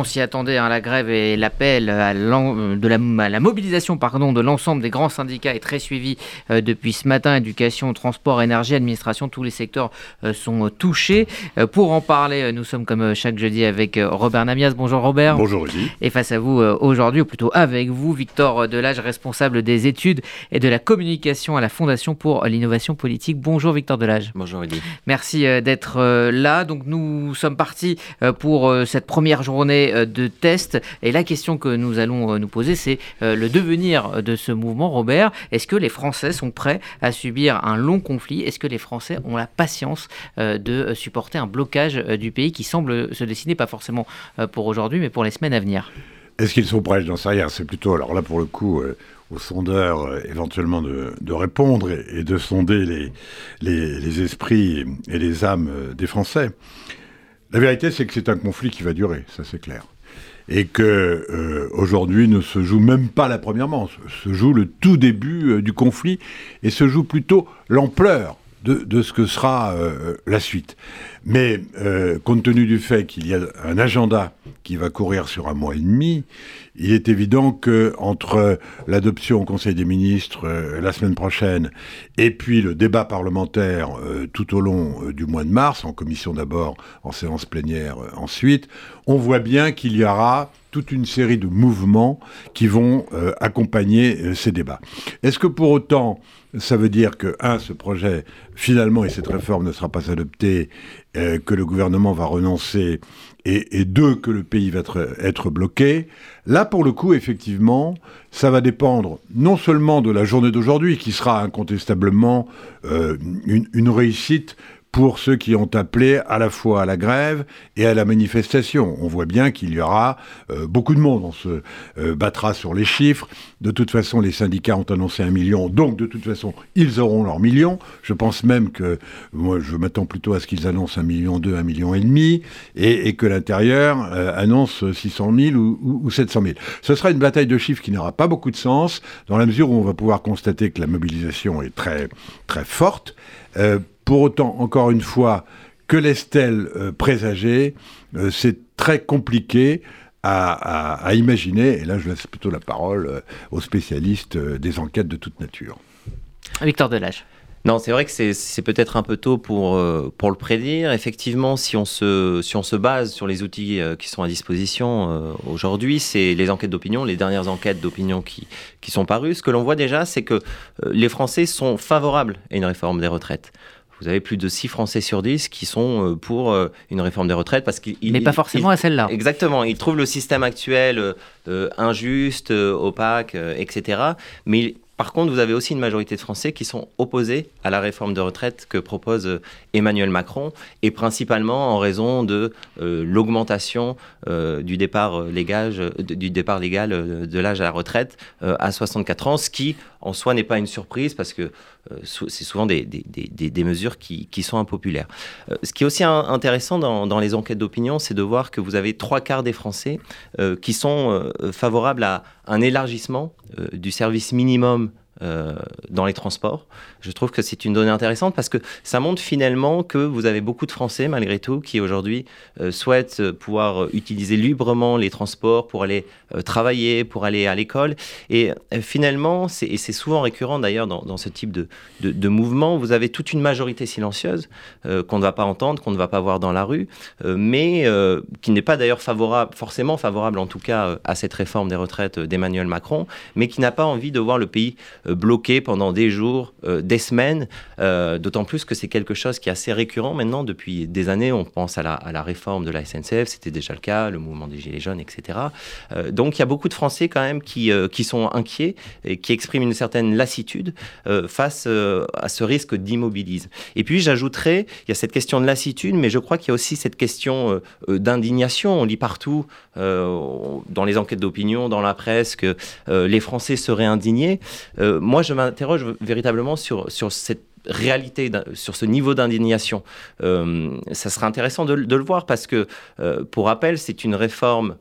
On s'y attendait, hein, la grève et l'appel à la mobilisation de l'ensemble des grands syndicats est très suivi depuis ce matin. Éducation, transport, énergie, administration, tous les secteurs sont touchés. Pour en parler, nous sommes comme chaque jeudi avec Robert Namias. Bonjour Robert. Bonjour Olivier. Et face à vous aujourd'hui, ou plutôt avec vous, Victor Delage, responsable des études et de la communication à la Fondation pour l'innovation politique. Bonjour Victor Delage. Bonjour Olivier. Merci d'être là. Donc nous sommes partis pour cette première journée de tests. Et la question que nous allons nous poser, c'est le devenir de ce mouvement. Robert, est-ce que les Français sont prêts à subir un long conflit ? Est-ce que les Français ont la patience de supporter un blocage du pays qui semble se dessiner, pas forcément pour aujourd'hui, mais pour les semaines à venir ? Est-ce qu'ils sont prêts ? Je n'en sais rien. C'est plutôt, alors là pour le coup, aux sondeurs éventuellement de répondre et de sonder les esprits et les âmes des Français. La vérité, c'est que c'est un conflit qui va durer, ça c'est clair. Et que aujourd'hui ne se joue même pas la première manche, se joue le tout début du conflit et se joue plutôt l'ampleur de ce que sera la suite. Mais compte tenu du fait qu'il y a un agenda qui va courir sur un mois et demi, il est évident qu'entre l'adoption au Conseil des ministres la semaine prochaine et puis le débat parlementaire tout au long du mois de mars, en commission d'abord, en séance plénière ensuite, on voit bien qu'il y aura toute une série de mouvements qui vont accompagner ces débats. Est-ce que pour autant, ça veut dire que, ce projet, finalement, et cette réforme ne sera pas adoptée, que le gouvernement va renoncer, et deux, que le pays va être bloqué? Là, pour le coup, effectivement, ça va dépendre non seulement de la journée d'aujourd'hui, qui sera incontestablement une réussite, pour ceux qui ont appelé à la fois à la grève et à la manifestation. On voit bien qu'il y aura beaucoup de monde, on se battra sur les chiffres. De toute façon, les syndicats ont annoncé 1 million, donc de toute façon, ils auront leur 1 million. Je pense même que, moi je m'attends plutôt à ce qu'ils annoncent 1,2 million, 1,5 million, et que l'intérieur annonce 600 000 ou 700 000. Ce sera une bataille de chiffres qui n'aura pas beaucoup de sens, dans la mesure où on va pouvoir constater que la mobilisation est très, très forte. Pour autant, encore une fois, que laisse-t-elle présager ? C'est très compliqué à imaginer. Et là, je laisse plutôt la parole aux spécialistes des enquêtes de toute nature. Victor Delage. Non, c'est vrai que c'est peut-être un peu tôt pour le prédire. Effectivement, si on se base sur les outils qui sont à disposition aujourd'hui, c'est les enquêtes d'opinion, les dernières enquêtes d'opinion qui sont parues. Ce que l'on voit déjà, c'est que les Français sont favorables à une réforme des retraites. Vous avez plus de 6 Français sur 10 qui sont pour une réforme des retraites. Mais pas forcément à celle-là. Exactement. Ils trouvent le système actuel injuste, opaque, etc. Mais par contre, vous avez aussi une majorité de Français qui sont opposés à la réforme de retraite que propose Emmanuel Macron, et principalement en raison de l'augmentation du départ légal de l'âge à la retraite à 64 ans, ce qui, en soi, n'est pas une surprise parce que c'est souvent des mesures qui sont impopulaires. Ce qui est aussi intéressant dans les enquêtes d'opinion, c'est de voir que vous avez 3/4 des Français qui sont favorables à un élargissement du service minimum dans les transports. Je trouve que c'est une donnée intéressante parce que ça montre finalement que vous avez beaucoup de Français, malgré tout, qui aujourd'hui souhaitent pouvoir utiliser librement les transports pour aller travailler, pour aller à l'école. Et finalement, c'est souvent récurrent d'ailleurs dans ce type de mouvement, vous avez toute une majorité silencieuse qu'on ne va pas entendre, qu'on ne va pas voir dans la rue, mais qui n'est pas d'ailleurs forcément favorable en tout cas à cette réforme des retraites d'Emmanuel Macron, mais qui n'a pas envie de voir le pays bloqué pendant des jours, des semaines, d'autant plus que c'est quelque chose qui est assez récurrent maintenant depuis des années. On pense à la réforme de la SNCF, c'était déjà le cas, le mouvement des Gilets jaunes, etc. Donc il y a beaucoup de Français quand même qui sont inquiets et qui expriment une certaine lassitude face à ce risque d'immobilisme. Et puis j'ajouterais, il y a cette question de lassitude, mais je crois qu'il y a aussi cette question d'indignation. On lit partout, dans les enquêtes d'opinion, dans la presse, que les Français seraient indignés. Moi, je m'interroge véritablement sur cette réalité, sur ce niveau d'indignation. Ça sera intéressant de le voir parce que, pour rappel, c'est une réforme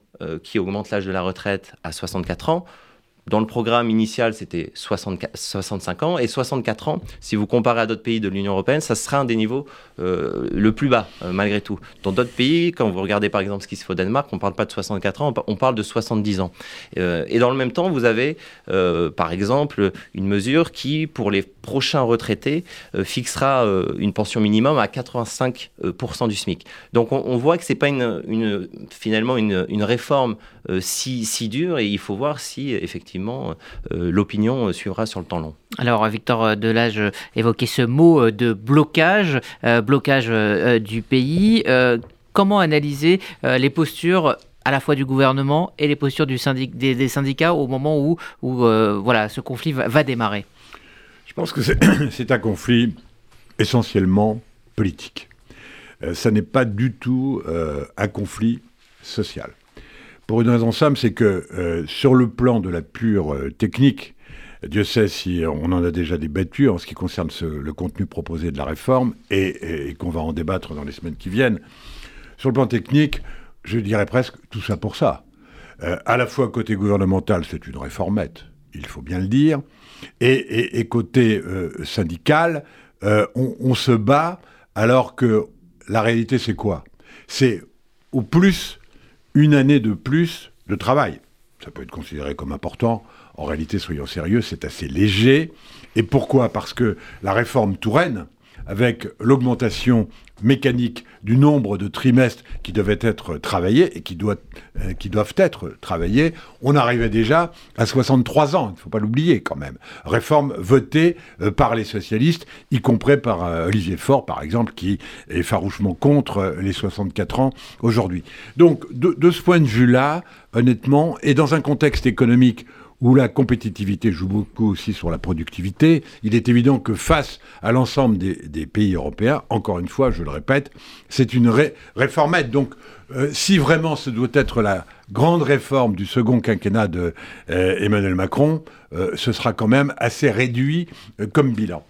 qui augmente l'âge de la retraite à 64 ans. Dans le programme initial, c'était 65 ans. Et 64 ans, si vous comparez à d'autres pays de l'Union européenne, ça sera un des niveaux le plus bas, malgré tout. Dans d'autres pays, quand vous regardez par exemple ce qui se fait au Danemark, on ne parle pas de 64 ans, on parle de 70 ans. Et dans le même temps, vous avez, par exemple, une mesure qui, pour les prochains retraités, fixera une pension minimum à 85% du SMIC. Donc on voit que ce n'est pas finalement une réforme si dure, et il faut voir si, effectivement, l'opinion suivra sur le temps long. Alors, Victor Delage évoquait ce mot de blocage, du pays. Comment analyser les postures à la fois du gouvernement et les postures des syndicats au moment où ce conflit va démarrer? Je pense que c'est un conflit essentiellement politique. Ça n'est pas du tout un conflit social. Pour une raison simple, c'est que sur le plan de la pure technique, Dieu sait si on en a déjà débattu en ce qui concerne le contenu proposé de la réforme et qu'on va en débattre dans les semaines qui viennent. Sur le plan technique, je dirais presque tout ça pour ça. À la fois côté gouvernemental, c'est une réformette, il faut bien le dire, et côté syndical, on se bat alors que la réalité c'est quoi ? C'est au plus une année de plus de travail. Ça peut être considéré comme important. En réalité, soyons sérieux, c'est assez léger. Et pourquoi ? Parce que la réforme Touraine, avec l'augmentation mécanique du nombre de trimestres qui devaient être travaillés et qui doivent être travaillés, on arrivait déjà à 63 ans, il ne faut pas l'oublier quand même. Réforme votée par les socialistes, y compris par Olivier Faure par exemple, qui est farouchement contre les 64 ans aujourd'hui. Donc de ce point de vue-là, honnêtement, et dans un contexte économique où la compétitivité joue beaucoup aussi sur la productivité, il est évident que face à l'ensemble des pays européens, encore une fois, je le répète, c'est une réformette. Donc, si vraiment ce doit être la grande réforme du second quinquennat de Emmanuel Macron, ce sera quand même assez réduit comme bilan.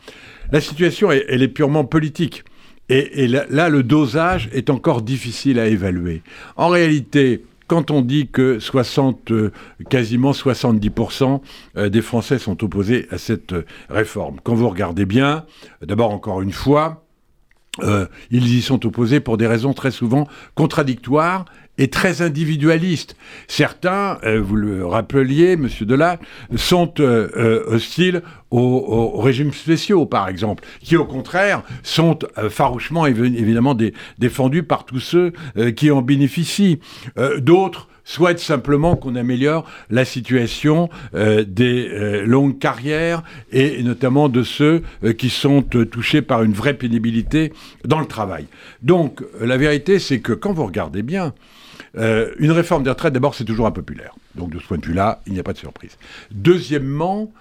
La situation, elle est purement politique. Et là, le dosage est encore difficile à évaluer. En réalité, quand on dit que quasiment 70% des Français sont opposés à cette réforme, quand vous regardez bien, d'abord encore une fois, ils y sont opposés pour des raisons très souvent contradictoires et très individualistes. Certains, vous le rappeliez, M. Delage, sont hostiles aux régimes spéciaux, par exemple, qui, au contraire, sont farouchement, évidemment, défendus par tous ceux qui en bénéficient. D'autres souhaitent simplement qu'on améliore la situation des longues carrières et notamment de ceux qui sont touchés par une vraie pénibilité dans le travail. Donc, la vérité, c'est que quand vous regardez bien, une réforme des retraites, d'abord, c'est toujours impopulaire. Donc, de ce point de vue-là, il n'y a pas de surprise. Deuxièmement,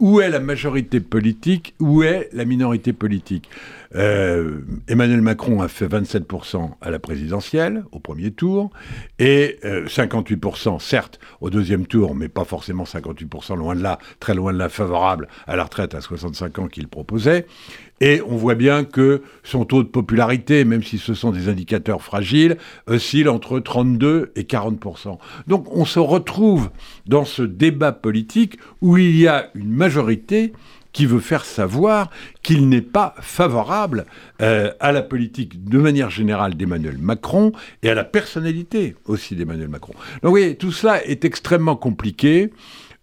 où est la majorité politique ? Où est la minorité politique ? Emmanuel Macron a fait 27% à la présidentielle, au premier tour, et 58%, certes, au deuxième tour, mais pas forcément 58%, loin de là, très loin de là, favorable à la retraite à 65 ans qu'il proposait. Et on voit bien que son taux de popularité, même si ce sont des indicateurs fragiles, oscille entre 32 et 40%. Donc on se retrouve dans ce débat politique où il y a une majorité qui veut faire savoir qu'il n'est pas favorable à la politique de manière générale d'Emmanuel Macron et à la personnalité aussi d'Emmanuel Macron. Donc vous voyez, tout cela est extrêmement compliqué.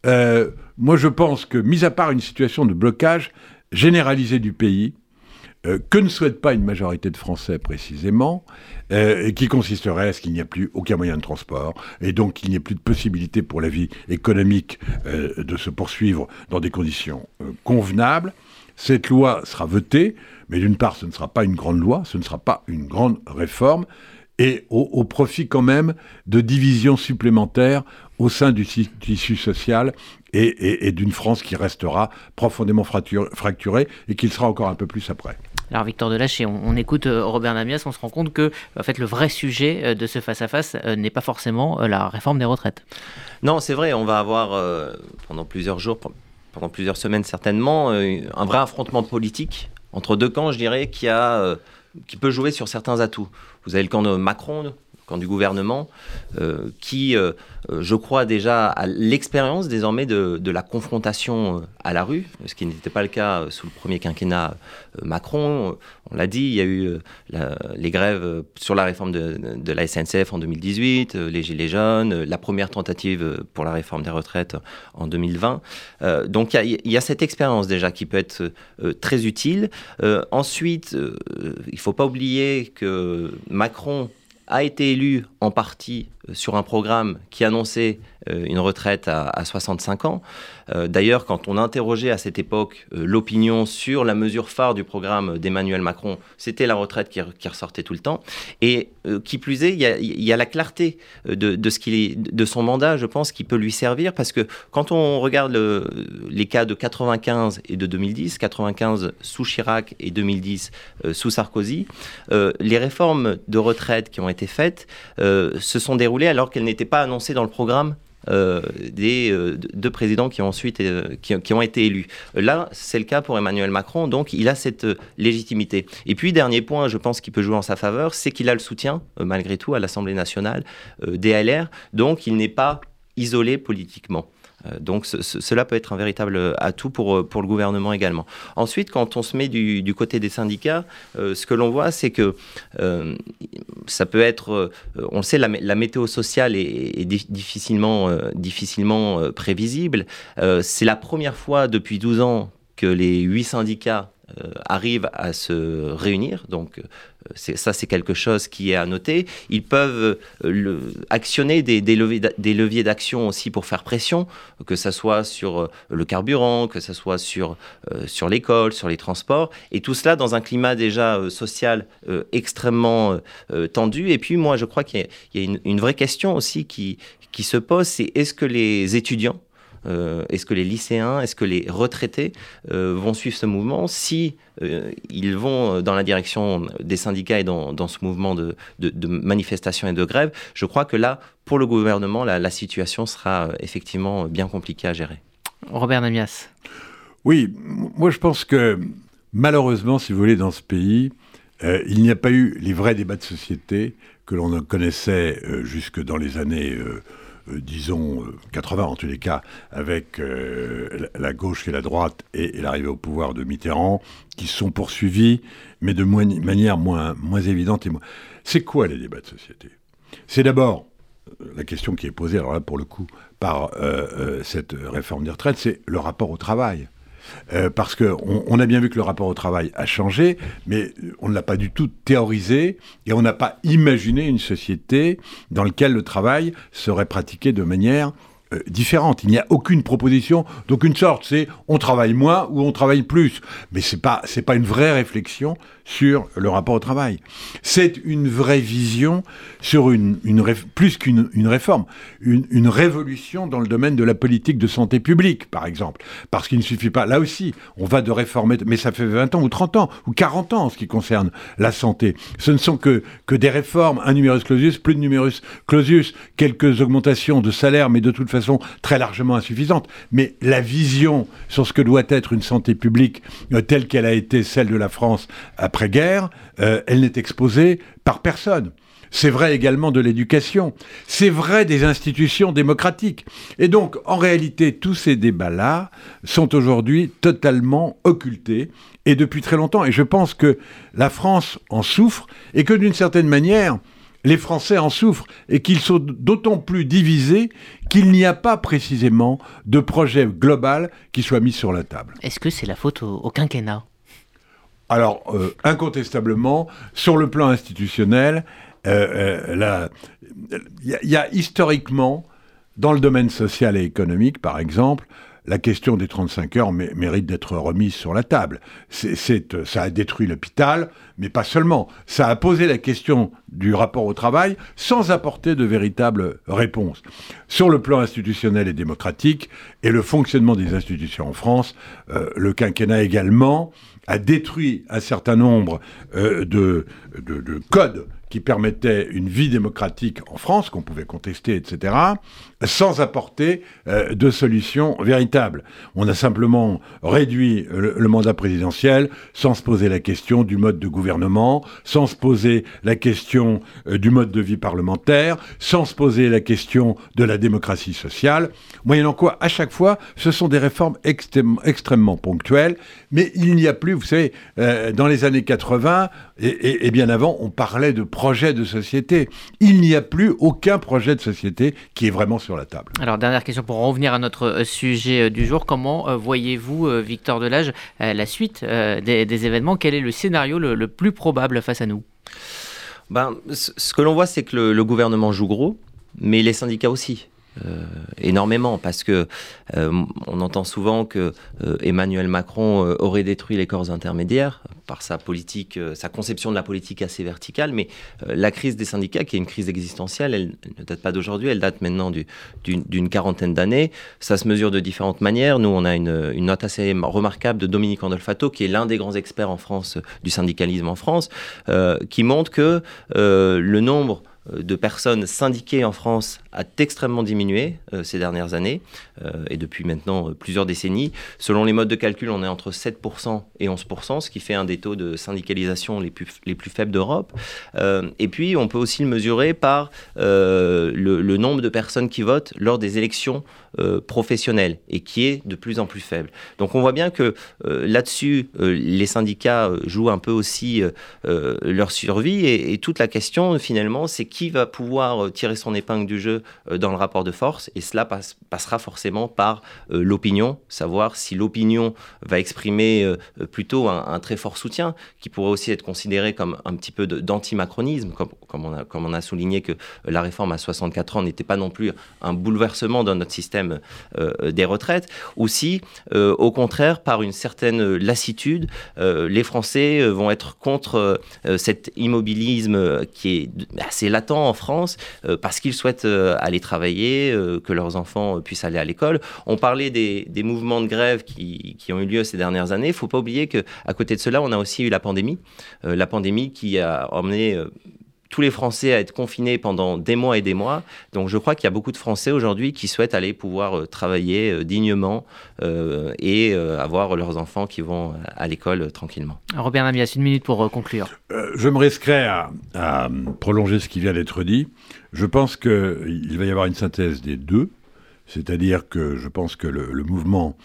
Moi je pense que, mis à part une situation de blocage généralisé du pays, que ne souhaite pas une majorité de Français précisément, qui consisterait à ce qu'il n'y a plus aucun moyen de transport, et donc qu'il n'y ait plus de possibilité pour la vie économique de se poursuivre dans des conditions convenables. Cette loi sera votée, mais d'une part, ce ne sera pas une grande loi, ce ne sera pas une grande réforme, et au profit quand même de divisions supplémentaires au sein du tissu social et d'une France qui restera profondément fracturée et qui le sera encore un peu plus après. Alors Victor Delage, on écoute Robert Namias, on se rend compte que en fait, le vrai sujet de ce face-à-face n'est pas forcément la réforme des retraites. Non, c'est vrai, on va avoir pendant plusieurs jours, pendant plusieurs semaines certainement, un vrai affrontement politique entre deux camps, je dirais, qui peut jouer sur certains atouts. Vous avez le camp de Macron, quand du gouvernement, qui, je crois déjà, a l'expérience désormais de la confrontation à la rue, ce qui n'était pas le cas sous le premier quinquennat Macron. On l'a dit, il y a eu les grèves sur la réforme de la SNCF en 2018, les Gilets jaunes, la première tentative pour la réforme des retraites en 2020. Donc il y a cette expérience déjà qui peut être très utile. Ensuite, il ne faut pas oublier que Macron a été élu en partie sur un programme qui annonçait une retraite à 65 ans. D'ailleurs, quand on interrogeait à cette époque l'opinion sur la mesure phare du programme d'Emmanuel Macron, c'était la retraite qui ressortait tout le temps. Et qui plus est, il y a la clarté de son mandat, je pense, qui peut lui servir, parce que quand on regarde les cas de 95 et de 2010, 95 sous Chirac et 2010 sous Sarkozy, les réformes de retraite qui ont été faites se sont déroulées alors qu'elles n'étaient pas annoncées dans le programme des deux présidents qui ont ensuite qui ont été élus. Là, c'est le cas pour Emmanuel Macron, donc il a cette légitimité. Et puis, dernier point, je pense qu'il peut jouer en sa faveur, c'est qu'il a le soutien, malgré tout, à l'Assemblée nationale des LR, donc il n'est pas isolé politiquement. Donc cela peut être un véritable atout pour le gouvernement également. Ensuite, quand on se met du côté des syndicats, ce que l'on voit, c'est que ça peut être, on le sait, la météo sociale est difficilement prévisible. C'est la première fois depuis 12 ans que les 8 syndicats arrivent à se réunir, donc c'est quelque chose qui est à noter. Ils peuvent actionner des leviers d'action aussi pour faire pression, que ça soit sur le carburant, que ça soit sur l'école, sur les transports, et tout cela dans un climat déjà social extrêmement tendu. Et puis moi, je crois qu'il y a une vraie question aussi qui se pose, c'est est-ce que les étudiants, est-ce que les lycéens, est-ce que les retraités vont suivre ce mouvement si ils vont dans la direction des syndicats et dans ce mouvement de manifestation et de grève? Je crois que là, pour le gouvernement, la situation sera effectivement bien compliquée à gérer. Robert Namias. Oui, moi je pense que malheureusement, si vous voulez, dans ce pays, il n'y a pas eu les vrais débats de société que l'on connaissait jusque dans les années... disons 80 en tous les cas, avec la gauche et la droite et l'arrivée au pouvoir de Mitterrand, qui sont poursuivis, mais de manière moins évidente. C'est quoi les débats de société ? C'est d'abord la question qui est posée, alors là pour le coup, par cette réforme des retraites, c'est le rapport au travail. Parce qu'on a bien vu que le rapport au travail a changé, mais on ne l'a pas du tout théorisé et on n'a pas imaginé une société dans laquelle le travail serait pratiqué de manière différente. Il n'y a aucune proposition d'aucune sorte. C'est on travaille moins ou on travaille plus. Mais c'est pas une vraie réflexion sur le rapport au travail. C'est une vraie vision sur plus qu'une réforme, une révolution dans le domaine de la politique de santé publique, par exemple. Parce qu'il ne suffit pas, là aussi, on va de réformer, mais ça fait 20 ans ou 30 ans ou 40 ans en ce qui concerne la santé. Ce ne sont que des réformes, un numerus clausus, plus de numerus clausus, quelques augmentations de salaire, mais de toute façon très largement insuffisante, mais la vision sur ce que doit être une santé publique telle qu'elle a été celle de la France après-guerre, elle n'est exposée par personne. C'est vrai également de l'éducation, c'est vrai des institutions démocratiques. Et donc, en réalité, tous ces débats-là sont aujourd'hui totalement occultés, et depuis très longtemps. Et je pense que la France en souffre, et que d'une certaine manière... les Français en souffrent et qu'ils sont d'autant plus divisés qu'il n'y a pas précisément de projet global qui soit mis sur la table. Est-ce que c'est la faute au quinquennat ? Alors, incontestablement, sur le plan institutionnel, il y a historiquement, dans le domaine social et économique par exemple, la question des 35 heures mérite d'être remise sur la table. Ça a détruit l'hôpital, mais pas seulement. Ça a posé la question du rapport au travail sans apporter de véritables réponses. Sur le plan institutionnel et démocratique, et le fonctionnement des institutions en France, le quinquennat également a détruit un certain nombre de codes qui permettait une vie démocratique en France, qu'on pouvait contester, etc., sans apporter de solution véritable. On a simplement réduit le mandat présidentiel sans se poser la question du mode de gouvernement, sans se poser la question du mode de vie parlementaire, sans se poser la question de la démocratie sociale, moyennant quoi, à chaque fois, ce sont des réformes extrêmement ponctuelles, mais il n'y a plus, vous savez, dans les années 80 et bien avant, on parlait de projet de société. Il n'y a plus aucun projet de société qui est vraiment sur la table. Alors, dernière question pour revenir à notre sujet du jour. Comment voyez-vous, Victor Delage, la suite des événements ? Quel est le scénario le plus probable face à nous ? Ce que l'on voit, c'est que le gouvernement joue gros, mais les syndicats aussi. Énormément, parce que on entend souvent que Emmanuel Macron aurait détruit les corps intermédiaires par sa politique, sa conception de la politique assez verticale, mais la crise des syndicats, qui est une crise existentielle, elle ne date pas d'aujourd'hui, elle date maintenant d'une 40aine d'années. Ça se mesure de différentes manières. Nous, on a une note assez remarquable de Dominique Andolfato, qui est l'un des grands experts en France du syndicalisme en France, qui montre que le nombre de personnes syndiquées en France a extrêmement diminué ces dernières années et depuis maintenant plusieurs décennies. Selon les modes de calcul, on est entre 7% et 11%, ce qui fait un des taux de syndicalisation les plus faibles d'Europe. Et puis, on peut aussi le mesurer par le nombre de personnes qui votent lors des élections professionnelles et qui est de plus en plus faible. Donc, on voit bien que là-dessus, les syndicats jouent un peu aussi leur survie et toute la question, finalement, c'est qui va pouvoir tirer son épingle du jeu dans le rapport de force, et cela passera forcément par l'opinion, savoir si l'opinion va exprimer plutôt un très fort soutien, qui pourrait aussi être considéré comme un petit peu d'anti-macronisme, comme on a souligné que la réforme à 64 ans n'était pas non plus un bouleversement dans notre système des retraites, ou si, au contraire, par une certaine lassitude, les Français vont être contre cet immobilisme qui est assez latent en France, parce qu'ils souhaitent aller travailler, que leurs enfants puissent aller à l'école. On parlait des mouvements de grève qui ont eu lieu ces dernières années. Il ne faut pas oublier qu'à côté de cela, on a aussi eu la pandémie. La pandémie qui a emmené tous les Français à être confinés pendant des mois et des mois. Donc je crois qu'il y a beaucoup de Français aujourd'hui qui souhaitent aller pouvoir travailler dignement et avoir leurs enfants qui vont à l'école tranquillement. Robert Namias, une minute pour conclure. Je me risquerai à prolonger ce qui vient d'être dit. Je pense qu'il va y avoir une synthèse des deux, c'est-à-dire que je pense que le mouvement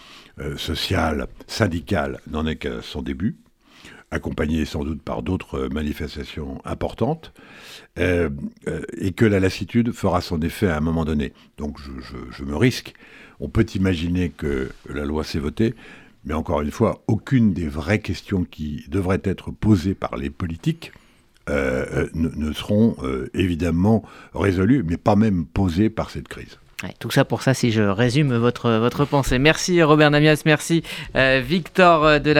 social, syndical, n'en est qu'à son début, accompagné sans doute par d'autres manifestations importantes, et que la lassitude fera son effet à un moment donné. Donc je me risque. On peut imaginer que la loi s'est votée, mais encore une fois, aucune des vraies questions qui devraient être posées par les politiques ne seront évidemment résolues, mais pas même posées par cette crise. Ouais, tout ça pour ça, si je résume votre pensée. Merci Robert Namias, merci Victor Delage.